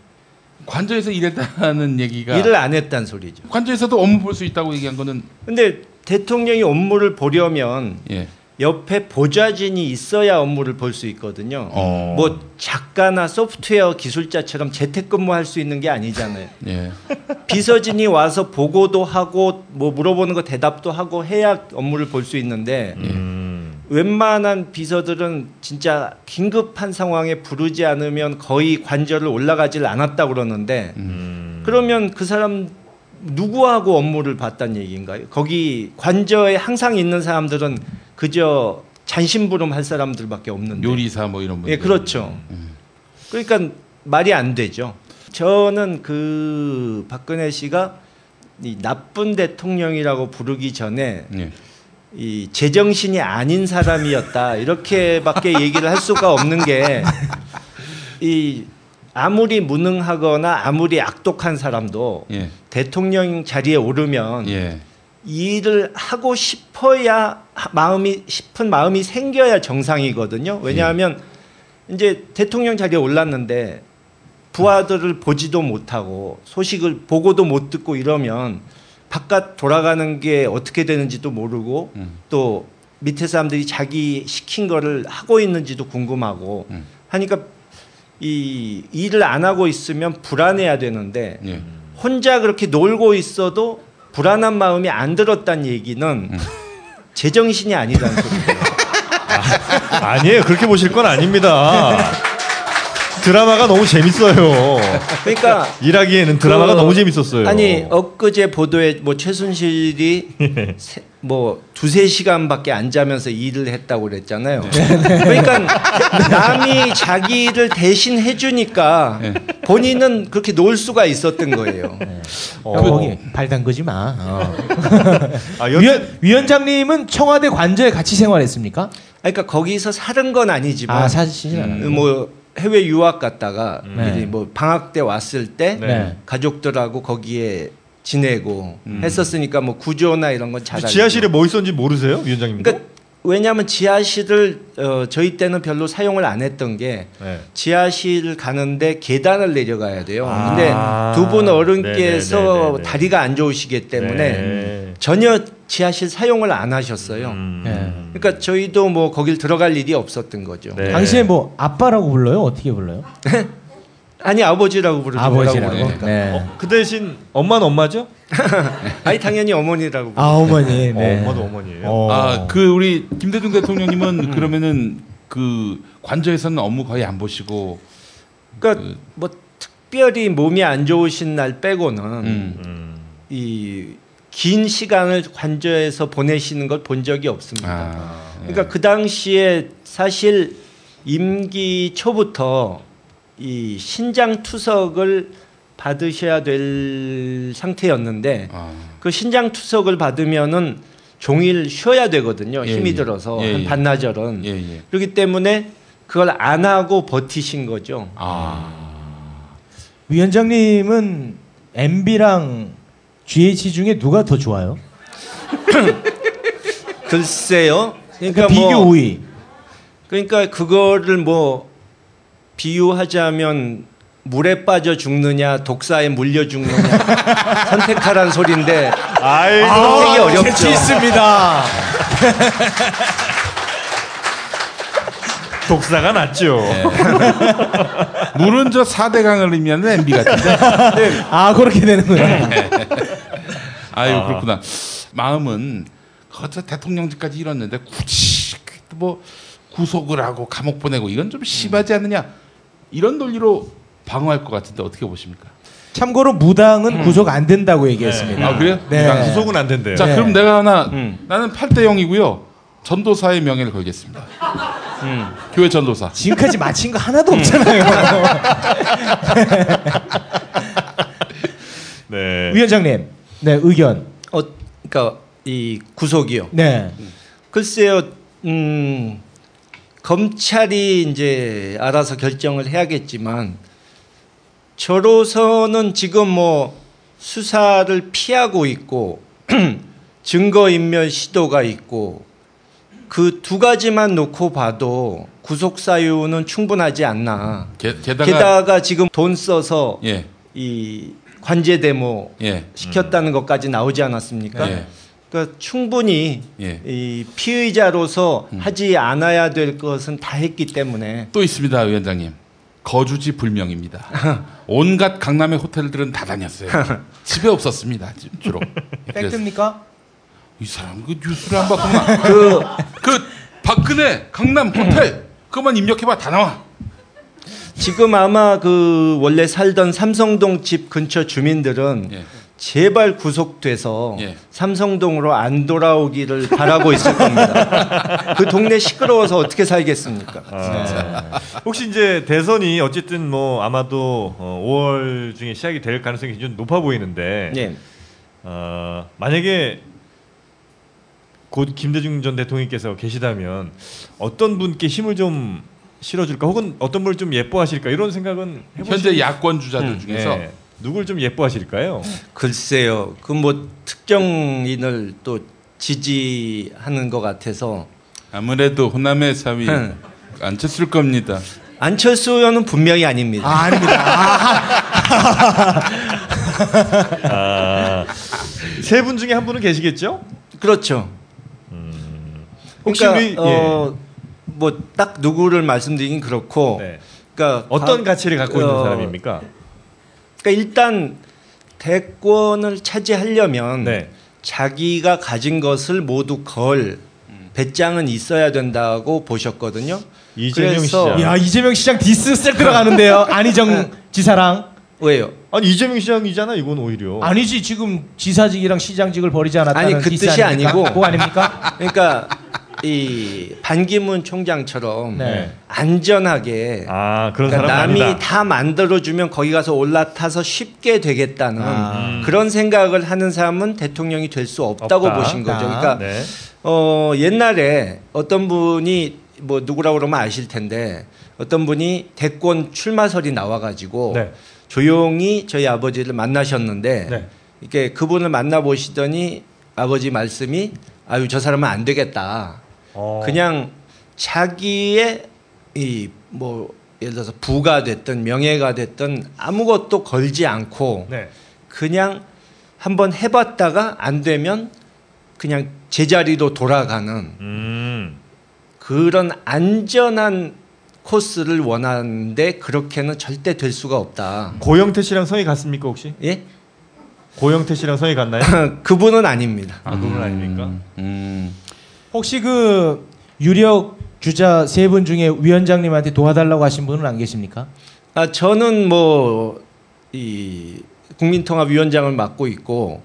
관저에서 일했다는 얘기가 일을 안 했다는 소리죠. 관저에서도 업무 볼 수 있다고 얘기한 거는 근데 대통령이 업무를 보려면 예. 옆에 보좌진이 있어야 업무를 볼 수 있거든요. 어. 뭐 작가나 소프트웨어 기술자처럼 재택근무할 수 있는 게 아니잖아요. 예. 비서진이 와서 보고도 하고 뭐 물어보는 거 대답도 하고 해야 업무를 볼 수 있는데 예. 웬만한 비서들은 진짜 긴급한 상황에 부르지 않으면 거의 관절을 올라가질 않았다고 그러는데 음. 그러면 그 사람 누구하고 업무를 봤단 얘기인가요? 거기 관저에 항상 있는 사람들은 그저 잔심부름 할 사람들밖에 없는데 요리사 뭐 이런 분들. 예, 그렇죠. 음. 그러니까 말이 안 되죠. 저는 그 박근혜 씨가 이 나쁜 대통령이라고 부르기 전에 예. 이 제정신이 아닌 사람이었다 이렇게밖에 얘기를 할 수가 없는 게 이 아무리 무능하거나 아무리 악독한 사람도 예. 대통령 자리에 오르면 예. 일을 하고 싶어야 마음이 싶은 마음이 생겨야 정상이거든요. 왜냐하면 예. 이제 대통령 자리에 올랐는데 부하들을 보지도 못하고 소식을 보고도 못 듣고 이러면 바깥 돌아가는 게 어떻게 되는지도 모르고 음. 또 밑에 사람들이 자기 시킨 거를 하고 있는지도 궁금하고 음. 하니까 이 일을 안 하고 있으면 불안해야 되는데 예. 혼자 그렇게 놀고 있어도 불안한 마음이 안 들었다는 얘기는 음. 제정신이 아니라는 소리예요. 아, 아니에요. 그렇게 보실 건 아닙니다. 드라마가 너무 재밌어요. 그러니까 일하기에는 드라마가 그, 너무 재밌었어요. 아니 엊그제 보도에 뭐 최순실이 세, 뭐 두세 시간밖에 안 자면서 일을 했다고 그랬잖아요. 그러니까 남이 자기 일을 대신 해주니까 본인은 그렇게 놀 수가 있었던 거예요. 어, 발 담그지 마. 어. 아, 여기... 위원, 위원장님은 청와대 관저에 같이 생활했습니까? 그러니까 거기서 살은 건 아니지만 아, 사시진 않아요. 음, 뭐 해외 유학 갔다가 네. 뭐 방학 때 왔을 때 네. 가족들하고 거기에 지내고 음. 했었으니까 뭐 구조나 이런 건 잘 알고. 지하실에 뭐 있었는지 모르세요, 위원장님? 그러니까 왜냐하면 지하실을 어, 저희 때는 별로 사용을 안 했던 게 네. 지하실 가는데 계단을 내려가야 돼요. 아~ 근데 두 분 어른께서 네네네네네. 다리가 안 좋으시기 때문에 네. 전혀 지하실 사용을 안 하셨어요. 음. 네. 그러니까 저희도 뭐 거길 들어갈 일이 없었던 거죠. 네. 당시에 뭐 아빠라고 불러요? 어떻게 불러요? 아니 아버지라고 부르죠. 아버지라고. 네. 네. 어, 그 대신 엄마는 엄마죠? 아니 당연히 어머니라고. 부르죠. 아 어머니. 네. 어, 엄마도 어머니예요. 어. 아 그 우리 김대중 대통령님은 그러면은 그 관저에서는 업무 거의 안 보시고. 그러니까 그... 뭐 특별히 몸이 안 좋으신 날 빼고는 음. 이 긴 시간을 관저에서 보내시는 걸 본 적이 없습니다. 아, 그러니까 네. 그 당시에 사실 임기 초부터. 이 신장 투석을 받으셔야 될 상태였는데 아. 그 신장 투석을 받으면은 종일 쉬어야 되거든요. 예, 힘이 예. 들어서 예, 한 반나절은. 예, 예. 그렇기 때문에 그걸 안 하고 버티신 거죠. 아. 위원장님은 엠비랑 지에이치 중에 누가 더 좋아요? 글쎄요. 그러니까, 그러니까 비교 뭐, 오 위. 그러니까 그거를 뭐 비유하자면 물에 빠져 죽느냐 독사에 물려 죽느냐 선택하란 소리인데 아이고, 선택이 아, 어렵죠. 재치 있습니다. 독사가 낫죠. 네. 물은 저 사대강을 의미하는 엠비 같은데. 네. 아 그렇게 되는구나. 아유 아. 그렇구나. 마음은 거기서 대통령직까지 이뤘는데 굳이 뭐 구속을 하고 감옥 보내고 이건 좀 심하지 않느냐. 이런 논리로 방어할 것 같은데 어떻게 보십니까? 참고로 무당은 음. 구속 안 된다고 얘기했습니다. 네. 아 그래요? 네. 무당 구속은 안 된대요. 자 네. 그럼 내가 하나 음. 나는 팔 대 영이고요. 전도사의 명예를 걸겠습니다. 음. 교회 전도사. 지금까지 마친 거 하나도 없잖아요. 네. 위원장님, 네 의견. 어, 그러니까 이 구속이요. 네. 글쎄요, 음. 검찰이 이제 알아서 결정을 해야겠지만 저로서는 지금 뭐 수사를 피하고 있고 증거인멸 시도가 있고 그 두 가지만 놓고 봐도 구속 사유는 충분하지 않나. 게, 게다가, 게다가 지금 돈 써서 예. 이 관제 데모 예. 시켰다는 음. 것까지 나오지 않았습니까? 예. 그러니까 충분히 예. 이 피의자로서 음. 하지 않아야 될 것은 다 했기 때문에. 또 있습니다, 위원장님. 거주지 불명입니다. 온갖 강남의 호텔들은 다 다녔어요. 집에 없었습니다, 주로. 팩트입니까? 이 사람 그 뉴스를 안 봤구나. 그, 그 박근혜 강남 호텔 그만 입력해봐 다 나와. 지금 아마 그 원래 살던 삼성동 집 근처 주민들은 예. 제발 구속돼서 예. 삼성동으로 안 돌아오기를 바라고 있을 겁니다. 그 동네 시끄러워서 어떻게 살겠습니까? 아, 혹시 이제 대선이 어쨌든 뭐 아마도 오월 중에 시작이 될 가능성이 굉장히 높아 보이는데 예. 어, 만약에 곧 김대중 전 대통령께서 계시다면 어떤 분께 힘을 좀 실어줄까 혹은 어떤 분을 좀 예뻐하실까 이런 생각은 해보시죠. 현재 야권 주자들 음, 중에서 네. 누굴 좀 예뻐하실까요? 글쎄요. 그 뭐 특정인을 또 지지하는 것 같아서 아무래도 호남의 삼위 음. 안철수일 겁니다. 안철수 의원은 분명히 아닙니다. 아, 아닙니다. 아, 세 분 중에 한 분은 계시겠죠? 그렇죠. 음, 혹시 그러니까, 우리, 예. 어, 뭐 딱 누구를 말씀드리긴 그렇고, 네. 그러니까 어떤 가, 가치를 갖고 어, 있는 사람입니까? 그러니까 일단 대권을 차지하려면 네. 자기가 가진 것을 모두 걸 배짱은 있어야 된다고 보셨거든요. 이재명 그래서, 시장. 야 이재명 시장 디스 셀 들어가는데요. 안희정 지사랑. 왜요? 아니 이재명 시장이잖아 이건 오히려 아니지 지금 지사직이랑 시장직을 버리지 않았다는 아니 그 뜻이 아닙니까? 아니고 그거 아닙니까? 그러니까 이 반기문 총장처럼 네. 안전하게 아, 그런 그러니까 남이 아니다. 다 만들어주면 거기 가서 올라타서 쉽게 되겠다는 아. 그런 생각을 하는 사람은 대통령이 될 수 없다고 없다. 보신 거죠. 그러니까 아, 네. 어, 옛날에 어떤 분이 뭐 누구라고 그러면 아실 텐데 어떤 분이 대권 출마설이 나와가지고 네. 조용히 저희 아버지를 만나셨는데 네. 이렇게 그분을 만나보시더니 아버지 말씀이 아유 저 사람은 안 되겠다. 어. 그냥 자기의 이 뭐 예를 들어서 부가 됐든 명예가 됐든 아무것도 걸지 않고 네. 그냥 한번 해봤다가 안 되면 그냥 제자리로 돌아가는 음. 그런 안전한 코스를 원하는데 그렇게는 절대 될 수가 없다. 고영태 씨랑 성이 같습니까 혹시? 예? 고영태 씨랑 성이 같나요? 그분은 아닙니다. 아, 그분은 음, 아닙니까? 음. 혹시 그 유력 주자 세 분 중에 위원장님한테 도와달라고 하신 분은 안 계십니까? 아 저는 뭐 이 국민통합위원장을 맡고 있고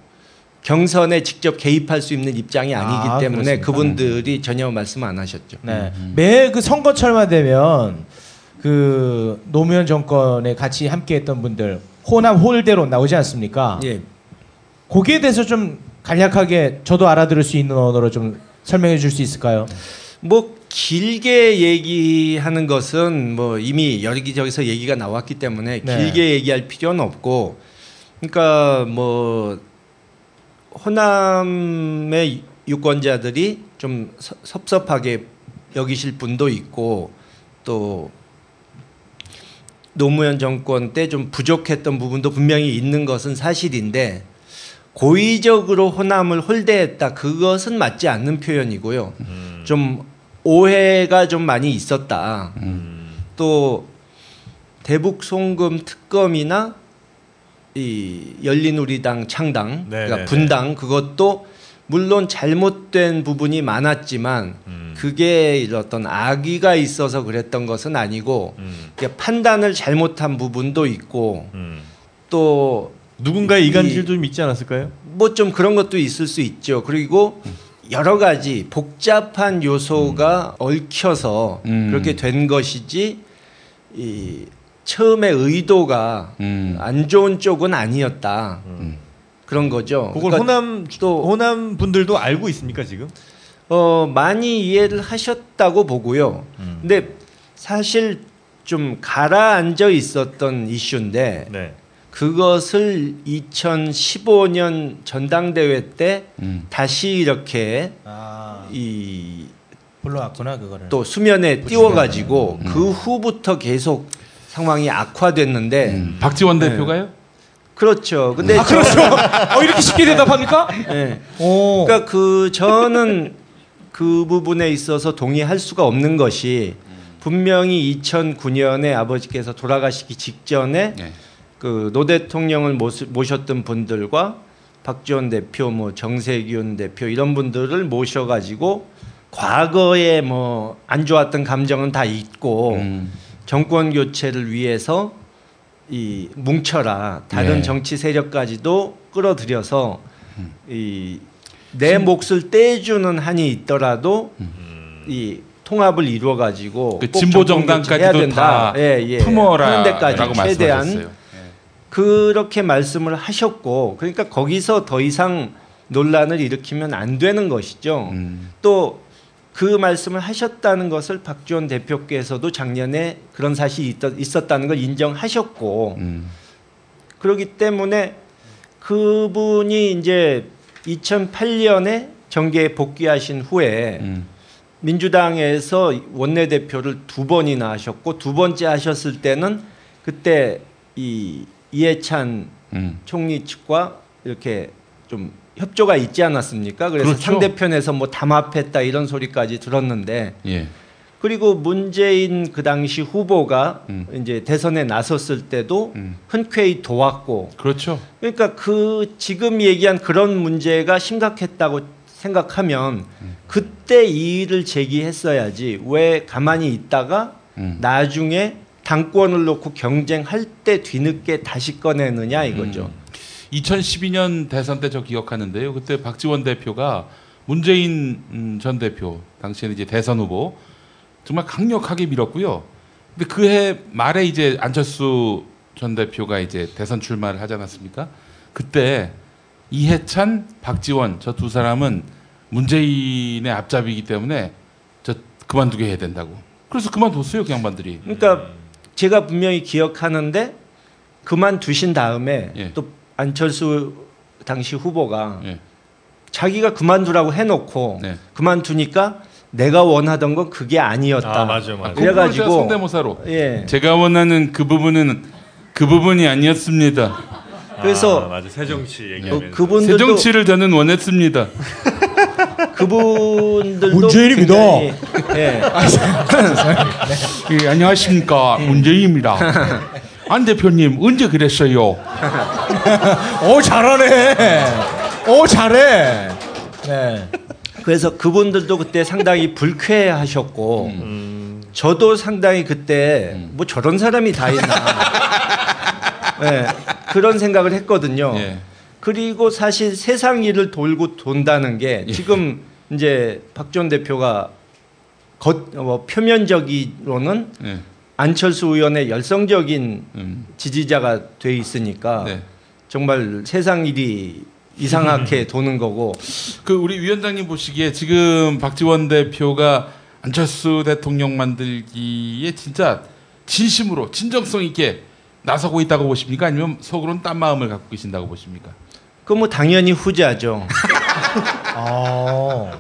경선에 직접 개입할 수 있는 입장이 아니기 아, 때문에 그렇습니까? 그분들이 전혀 말씀 안 하셨죠. 네. 음. 매 그 선거철만 되면 그 노무현 정권에 같이 함께했던 분들 호남 홀대로 나오지 않습니까? 예. 거기에 대해서 좀 간략하게 저도 알아들을 수 있는 언어로 좀 설명해 줄 수 있을까요? 뭐 길게 얘기하는 것은 뭐 이미 여기저기서 얘기가 나왔기 때문에 네. 길게 얘기할 필요는 없고 그러니까 뭐 호남의 유권자들이 좀 섭섭하게 여기실 분도 있고 또 노무현 정권 때 좀 부족했던 부분도 분명히 있는 것은 사실인데 고의적으로 호남을 홀대했다 그것은 맞지 않는 표현이고요. 음. 좀 오해가 좀 많이 있었다. 음. 또 대북 송금 특검이나 이 열린우리당 창당, 그러니까 분당 그것도 물론 잘못된 부분이 많았지만 음. 그게 어떤 악의가 있어서 그랬던 것은 아니고 음. 그러니까 판단을 잘못한 부분도 있고 음. 또 누군가의 이간질 좀 있지 않았을까요? 뭐 좀 그런 것도 있을 수 있죠. 그리고 여러 가지 복잡한 요소가 음. 얽혀서 음. 그렇게 된 것이지 이 처음에 의도가 음. 안 좋은 쪽은 아니었다. 음. 그런 거죠. 그걸 그러니까 호남 또 호남 분들도 알고 있습니까 지금? 어 많이 이해를 하셨다고 보고요. 음. 근데 사실 좀 가라앉아 있었던 이슈인데 네. 그것을 이천십오 년 전당대회 때 음. 다시 이렇게 아. 이 불러왔구나 그거를 또 수면에 띄워가지고 음. 그 후부터 계속 상황이 악화됐는데 음. 박지원 대표가요? 네. 그렇죠. 근데 아, 그렇죠. 어, 이렇게 쉽게 대답합니까? 네. 오. 그러니까 그 저는 그 부분에 있어서 동의할 수가 없는 것이 분명히 이천구 년에 아버지께서 돌아가시기 직전에 네. 그 노 대통령을 모수, 모셨던 분들과 박지원 대표, 뭐 정세균 대표 이런 분들을 모셔가지고 과거에 뭐 안 좋았던 감정은 다 잊고 음. 정권 교체를 위해서 이 뭉쳐라 다른 네. 정치 세력까지도 끌어들여서 음. 이 내 몫을 떼주는 한이 있더라도 음. 이 통합을 이루어 가지고 그 진보 정당까지도 다 예, 예. 품어라 데까지 최대한 예. 그렇게 말씀을 하셨고 그러니까 거기서 더 이상 논란을 일으키면 안 되는 것이죠. 음. 또 그 말씀을 하셨다는 것을 박지원 대표께서도 작년에 그런 사실이 있었다는 걸 인정하셨고 음. 그렇기 때문에 그분이 이제 이천팔 년에 정계에 복귀하신 후에 음. 민주당에서 원내대표를 두 번이나 하셨고 두 번째 하셨을 때는 그때 이 이해찬 음. 총리 측과 이렇게 좀 협조가 있지 않았습니까? 그래서 그렇죠. 상대편에서 뭐 담합했다 이런 소리까지 들었는데 예. 그리고 문재인 그 당시 후보가 음. 이제 대선에 나섰을 때도 음. 흔쾌히 도왔고 그렇죠. 그러니까 그 지금 얘기한 그런 문제가 심각했다고 생각하면 음. 그때 이의를 제기했어야지 왜 가만히 있다가 음. 나중에 당권을 놓고 경쟁할 때 뒤늦게 다시 꺼내느냐 이거죠. 음. 이천십이 년 대선 때 저 기억하는데요. 그때 박지원 대표가 문재인 전 대표 당시에는 이제 대선 후보 정말 강력하게 밀었고요. 근데 그해 말에 이제 안철수 전 대표가 이제 대선 출마를 하지 않았습니까? 그때 이해찬, 박지원 저 두 사람은 문재인의 앞잡이기 때문에 저 그만두게 해야 된다고. 그래서 그만뒀어요, 그 양반들이. 그러니까 제가 분명히 기억하는데 그만두신 다음에 예. 또 안철수 당시 후보가 예. 자기가 그만두라고 해놓고 네. 그만두니까 내가 원하던 건 그게 아니었다. 아, 맞아, 맞아. 그래가지고 성대모사로 예. 제가 원하는 그 부분은 그 부분이 아니었습니다. 그래서 아, 맞아. 새정치 얘기하면서 어, 그분들도 새정치를 저는 원했습니다. 그분들도 문재인입니다. 굉장히, 예. 예, 안녕하십니까 문재인입니다. 안 대표님 언제 그랬어요? 오 잘하네. 오 잘해. 네. 그래서 그분들도 그때 상당히 불쾌해하셨고 음. 저도 상당히 그때 음. 뭐 저런 사람이 다 있나 네, 그런 생각을 했거든요. 예. 그리고 사실 세상 일을 돌고 돈다는 게 지금 예. 이제 박지원 대표가 겉, 뭐 표면적으로는 예. 안철수 의원의 열성적인 음. 지지자가 돼 있으니까 네. 정말 세상 일이 이상하게 음. 도는 거고 그 우리 위원장님 보시기에 지금 박지원 대표가 안철수 대통령 만들기에 진짜 진심으로 진정성 있게 나서고 있다고 보십니까? 아니면 속으로는 딴 마음을 갖고 계신다고 보십니까? 그 뭐 당연히 후자죠. 아.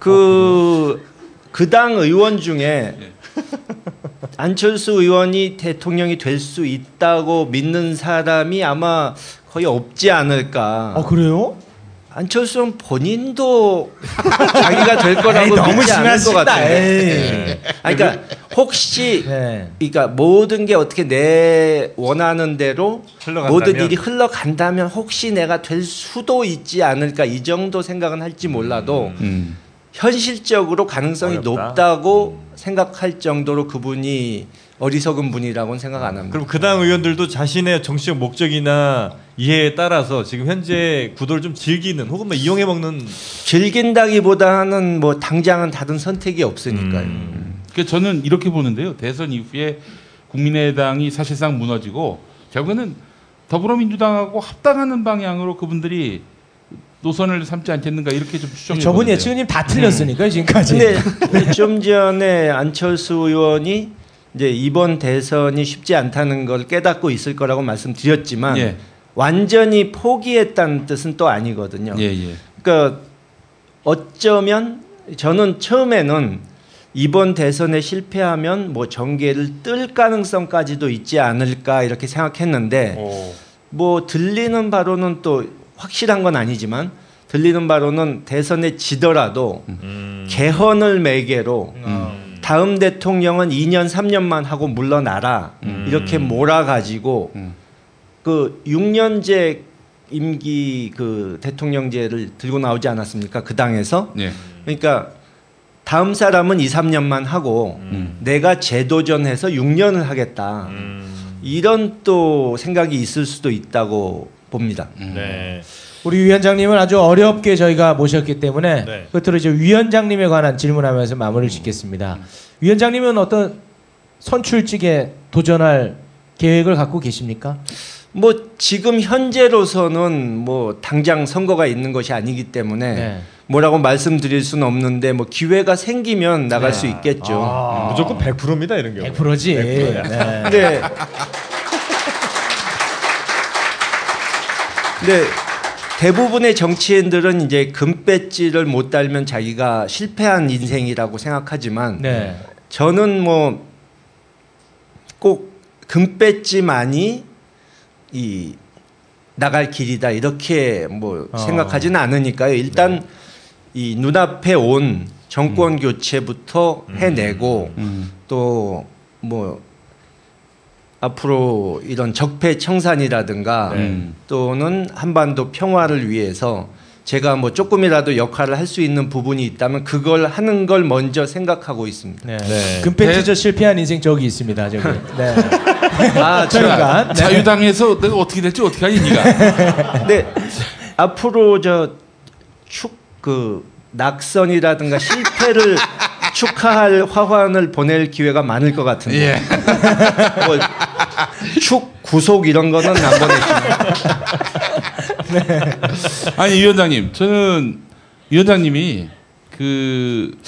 그 그 당 의원 중에 네. 안철수 의원이 대통령이 될 수 있다고 믿는 사람이 아마 거의 없지 않을까. 아 그래요? 안철수는 본인도 자기가 될 거라고 에이, 믿지 않을 것 같아요. 네. 그러니까 혹시 네. 그러니까 모든 게 어떻게 내 원하는 대로 흘러간다면. 모든 일이 흘러간다면 혹시 내가 될 수도 있지 않을까 이 정도 생각은 할지 몰라도 음, 음. 현실적으로 가능성이 어렵다. 높다고 음. 생각할 정도로 그분이 어리석은 분이라고는 생각 안 합니다. 그럼 그 당 의원들도 자신의 정치적 목적이나 이해에 따라서 지금 현재 구도를 좀 즐기는 혹은 뭐 이용해 먹는 즐긴다기보다는 뭐 당장은 다른 선택이 없으니까요. 음. 그러니까 저는 이렇게 보는데요. 대선 이후에 국민의당이 사실상 무너지고 결국에는 더불어민주당하고 합당하는 방향으로 그분들이 노선을 삼지 않겠는가 이렇게 좀 추정해. 저분 예측님 다 틀렸으니까요 음. 지금까지. 근데 좀 전에 안철수 의원이 이제 이번 대선이 쉽지 않다는 걸 깨닫고 있을 거라고 말씀드렸지만 예. 완전히 포기했다는 뜻은 또 아니거든요. 예, 예. 그러니까 어쩌면 저는 처음에는 이번 대선에 실패하면 뭐 정계를 뜰 가능성까지도 있지 않을까 이렇게 생각했는데 오. 뭐 들리는 바로는 또. 확실한 건 아니지만 들리는 바로는 대선에 지더라도 음. 개헌을 매개로 음. 다음 대통령은 이 년 삼 년만 하고 물러나라 음. 이렇게 몰아가지고 음. 그 육 년제 임기 그 대통령제를 들고 나오지 않았습니까? 그 당에서 예. 그러니까 다음 사람은 이, 삼 년만 하고 음. 내가 재도전해서 육 년을 하겠다. 음. 이런 또 생각이 있을 수도 있다고 봅니다. 음. 네. 우리 위원장님을 아주 어렵게 저희가 모셨기 때문에 네. 끝으로 이제 위원장님에 관한 질문하면서 마무리를 짓겠습니다. 음. 위원장님은 어떤 선출직에 도전할 계획을 갖고 계십니까? 뭐 지금 현재로서는 뭐 당장 선거가 있는 것이 아니기 때문에 네. 뭐라고 말씀드릴 수는 없는데 뭐 기회가 생기면 나갈 네. 수 있겠죠. 아~ 무조건 백 퍼센트입니다 이런 경우. 백 퍼센트지. 백 퍼센트야. 네. 근데, 근데 대부분의 정치인들은 이제 금배지를 못 달면 자기가 실패한 인생이라고 생각하지만 네. 저는 뭐 꼭 금배지만이 이 나갈 길이다 이렇게 뭐 어. 생각하지는 않으니까요. 일단 네. 이 눈앞에 온 정권 음. 교체부터 해내고 음. 또 뭐 앞으로 이런 적폐 청산이라든가 네. 또는 한반도 평화를 위해서 제가 뭐 조금이라도 역할을 할 수 있는 부분이 있다면 그걸 하는 걸 먼저 생각하고 있습니다. 네. 네. 금패치저 대... 실패한 인생 저기 있습니다. 저기. 네. 아, 잠깐. 네. 자유당에서 내가 어떻게 될지 어떻게 하니 네가. 네. 앞으로 저 축 그 낙선이라든가 실패를 축하할 화환을 보낼 기회가 많을 것 같은데. 예. 뭐, 축 구속 이런 거는 안 보내시나요? 네. 아니 위원장님, 저는 위원장님이 그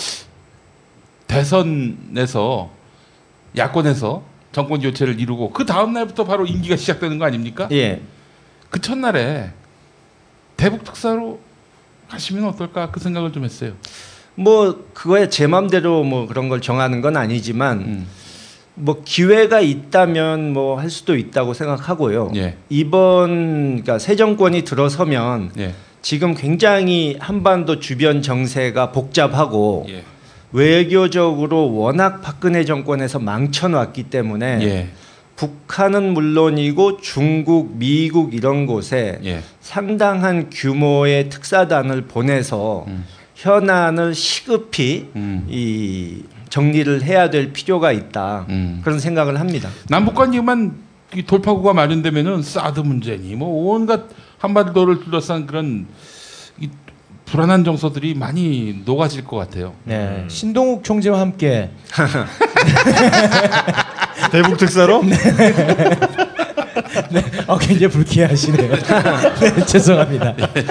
대선에서 야권에서 정권 교체를 이루고 그 다음 날부터 바로 임기가 시작되는 거 아닙니까? 예. 그 첫날에 대북 특사로 가시면 어떨까 그 생각을 좀 했어요. 뭐 그거에 제 마음대로 뭐 그런 걸 정하는 건 아니지만 음. 뭐 기회가 있다면 뭐 할 수도 있다고 생각하고요. 예. 이번 그러니까 새 정권이 들어서면 예. 지금 굉장히 한반도 주변 정세가 복잡하고 예. 외교적으로 워낙 박근혜 정권에서 망쳐놨기 때문에 예. 북한은 물론이고 중국, 미국 이런 곳에 예. 상당한 규모의 특사단을 보내서 음. 현안을 시급히 음. 이 정리를 해야 될 필요가 있다. 음. 그런 생각을 합니다. 남북 관계만 돌파구가 마련되면은 사드 문제니 뭐 온갖 한반도를 둘러싼 그런 이 불안한 정서들이 많이 녹아질 것 같아요. 네, 음. 신동욱 총재와 함께 대북 특사로. 네. 네, 어, 굉장히 불쾌하시네요. 네, 죄송합니다. 네.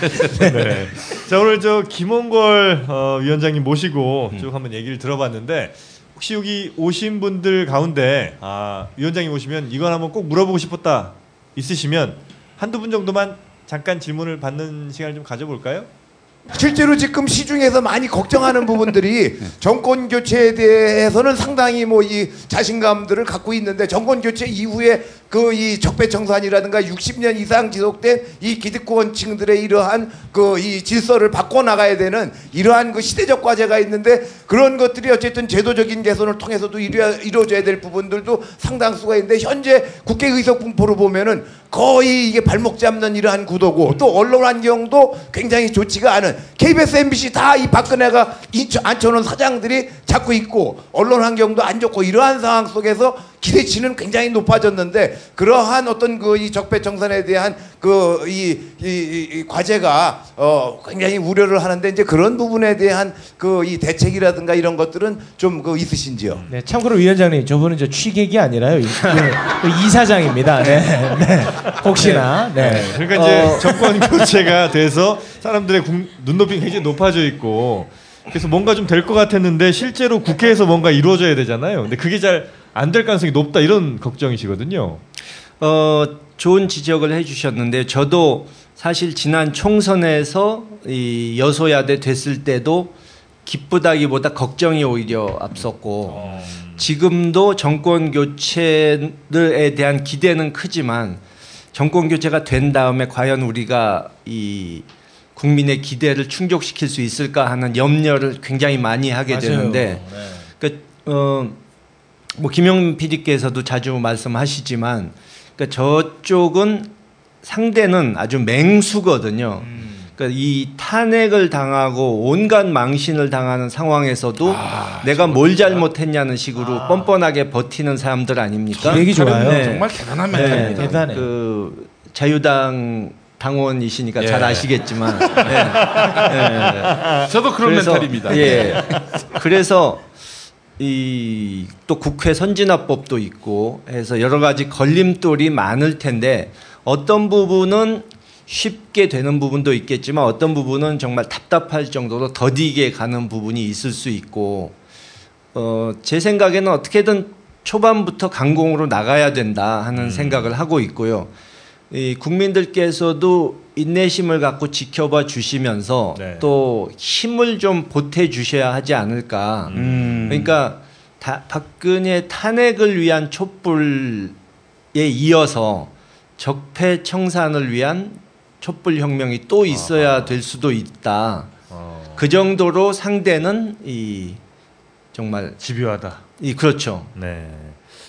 네. 자, 오늘 저 김홍걸 어, 위원장님 모시고 쭉 한번 얘기를 들어봤는데 혹시 여기 오신 분들 가운데 아, 위원장님 오시면 이건 한번 꼭 물어보고 싶었다 있으시면 한두 분 정도만 잠깐 질문을 받는 시간을 좀 가져볼까요? 실제로 지금 시중에서 많이 걱정하는 부분들이 정권 교체에 대해서는 상당히 뭐 이 자신감들을 갖고 있는데 정권 교체 이후에 그 이 적폐 청산이라든가 육십 년 이상 지속된 이 기득권층들의 이러한 그 이 질서를 바꿔 나가야 되는 이러한 그 시대적 과제가 있는데 그런 것들이 어쨌든 제도적인 개선을 통해서도 이루어, 이루어져야 될 부분들도 상당수가 있는데 현재 국회 의석 분포를 보면은 거의 이게 발목 잡는 이러한 구도고 또 언론 환경도 굉장히 좋지가 않은 케이비에스, 엠비씨 다 이 박근혜가 앉혀놓은 사장들이 자꾸 있고 언론 환경도 안 좋고 이러한 상황 속에서 기대치는 굉장히 높아졌는데 그러한 어떤 그 이 적폐 청산에 대한 그 이 이 이 과제가 어 굉장히 우려를 하는데 이제 그런 부분에 대한 그 이 대책이라든가 이런 것들은 좀 그 있으신지요? 네, 참고로 위원장님 저분은 저 취객이 아니라요 이, 이 사장입니다. 네, 네. 혹시나 네. 네. 그러니까 이제 어... 정권 교체가 돼서 사람들의 국, 눈높이가 굉장히 높아져 있고 그래서 뭔가 좀 될 것 같았는데 실제로 국회에서 뭔가 이루어져야 되잖아요. 근데 그게 잘 안 될 가능성이 높다 이런 걱정이시거든요. 어, 좋은 지적을 해주셨는데 저도 사실 지난 총선에서 이 여소야대 됐을 때도 기쁘다기보다 걱정이 오히려 앞섰고 어... 지금도 정권 교체에 대한 기대는 크지만 정권 교체가 된 다음에 과연 우리가 이 국민의 기대를 충족시킬 수 있을까 하는 염려를 굉장히 많이 하게 맞아요. 되는데 네. 그, 어, 뭐 김영 피디께서도 자주 말씀하시지만 그러니까 저쪽은 상대는 아주 맹수거든요. 음. 그러니까 이 탄핵을 당하고 온갖 망신을 당하는 상황에서도 아, 내가 뭘 잘못했냐는 식으로 아. 뻔뻔하게 버티는 사람들 아닙니까? 얘기 좋아요. 네. 정말 대단한 멘탈입니다. 네. 대단해. 그 자유당 당원이시니까 예. 잘 아시겠지만, 예. 예. 저도 그런 그래서, 멘탈입니다. 예. 그래서 이 또 국회 선진화법도 있고 해서 여러 가지 걸림돌이 많을 텐데 어떤 부분은 쉽게 되는 부분도 있겠지만 어떤 부분은 정말 답답할 정도로 더디게 가는 부분이 있을 수 있고 어, 제 생각에는 어떻게든 초반부터 강공으로 나가야 된다 하는 음. 생각을 하고 있고요. 이 국민들께서도 인내심을 갖고 지켜봐 주시면서 네. 또 힘을 좀 보태 주셔야 하지 않을까. 음. 그러니까 다, 박근혜 탄핵을 위한 촛불에 이어서 적폐 청산을 위한 촛불혁명이 또 있어야 아. 될 수도 있다. 아. 그 정도로 상대는 이 정말 집요하다. 이 그렇죠. 네.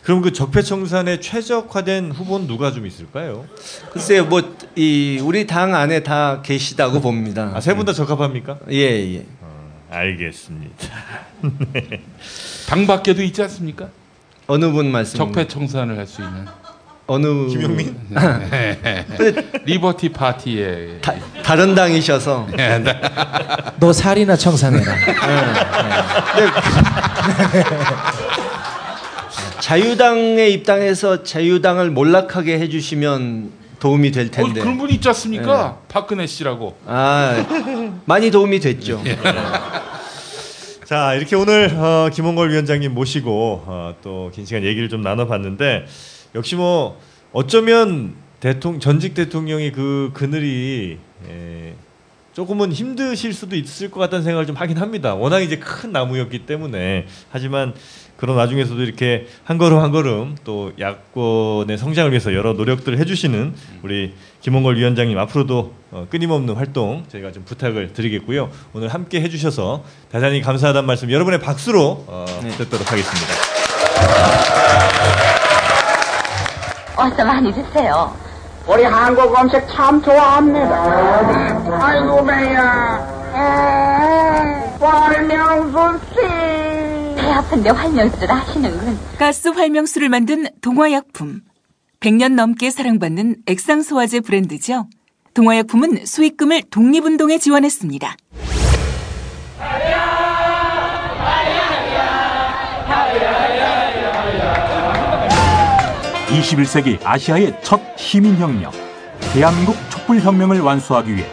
그럼 그 적폐 청산에 최적화된 후보는 누가 좀 있을까요? 글쎄요, 뭐 이 우리 당 안에 다 계시다고 봅니다. 아, 세 분 다 적합합니까? 예, 예. 어, 알겠습니다. 네. 당 밖에도 있지 않습니까? 어느 분 말씀? 적폐 청산을 할 수 있는. 어느 김용민 네. 리버티 파티에 다, 다른 당이셔서 너 살이나 청산해라. 네. 네. 자유당의 입장에서 자유당을 몰락하게 해주시면 도움이 될 텐데. 어, 그런 분이 있지 않습니까? 네. 박근혜 씨라고. 아 많이 도움이 됐죠. 자 이렇게 오늘 어, 김홍걸 위원장님 모시고 어, 또 긴 시간 얘기를 좀 나눠봤는데. 역시 뭐 어쩌면 대통령 전직 대통령의 그 그늘이 예, 조금은 힘드실 수도 있을 것 같다는 생각을 좀 하긴 합니다. 워낙 이제 큰 나무였기 때문에. 하지만 그런 와중에서도 이렇게 한 걸음 한 걸음 또 야권의 성장을 위해서 여러 노력들을 해주시는 우리 김홍걸 위원장님 앞으로도 어, 끊임없는 활동 저희가 좀 부탁을 드리겠고요. 오늘 함께 해주셔서 대단히 감사하다는 말씀 여러분의 박수로 어, 듣도록 하겠습니다. 어서 많이 드세요. 우리 한국 음식 참 좋아합니다. 아이고 매야. 활명수씨. 배 아픈데 활명수를 하시는군. 가스 활명수를 만든 동화약품. 백 년 넘게 사랑받는 액상소화제 브랜드죠. 동화약품은 수익금을 독립운동에 지원했습니다. 이십일 세기 아시아의 첫 시민혁명, 대한민국 촛불혁명을 완수하기 위해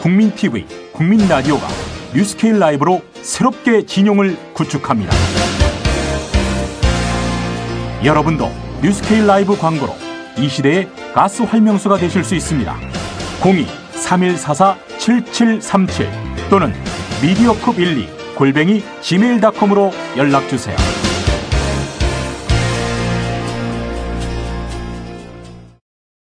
국민티비, 국민라디오가 뉴스케일 라이브로 새롭게 진용을 구축합니다. 여러분도 뉴스케일 라이브 광고로 이 시대의 가스 활명수가 되실 수 있습니다. 공이 삼일사사 칠칠삼칠 또는 미디어컵 일이 골뱅이 지메일 닷컴으로 연락주세요.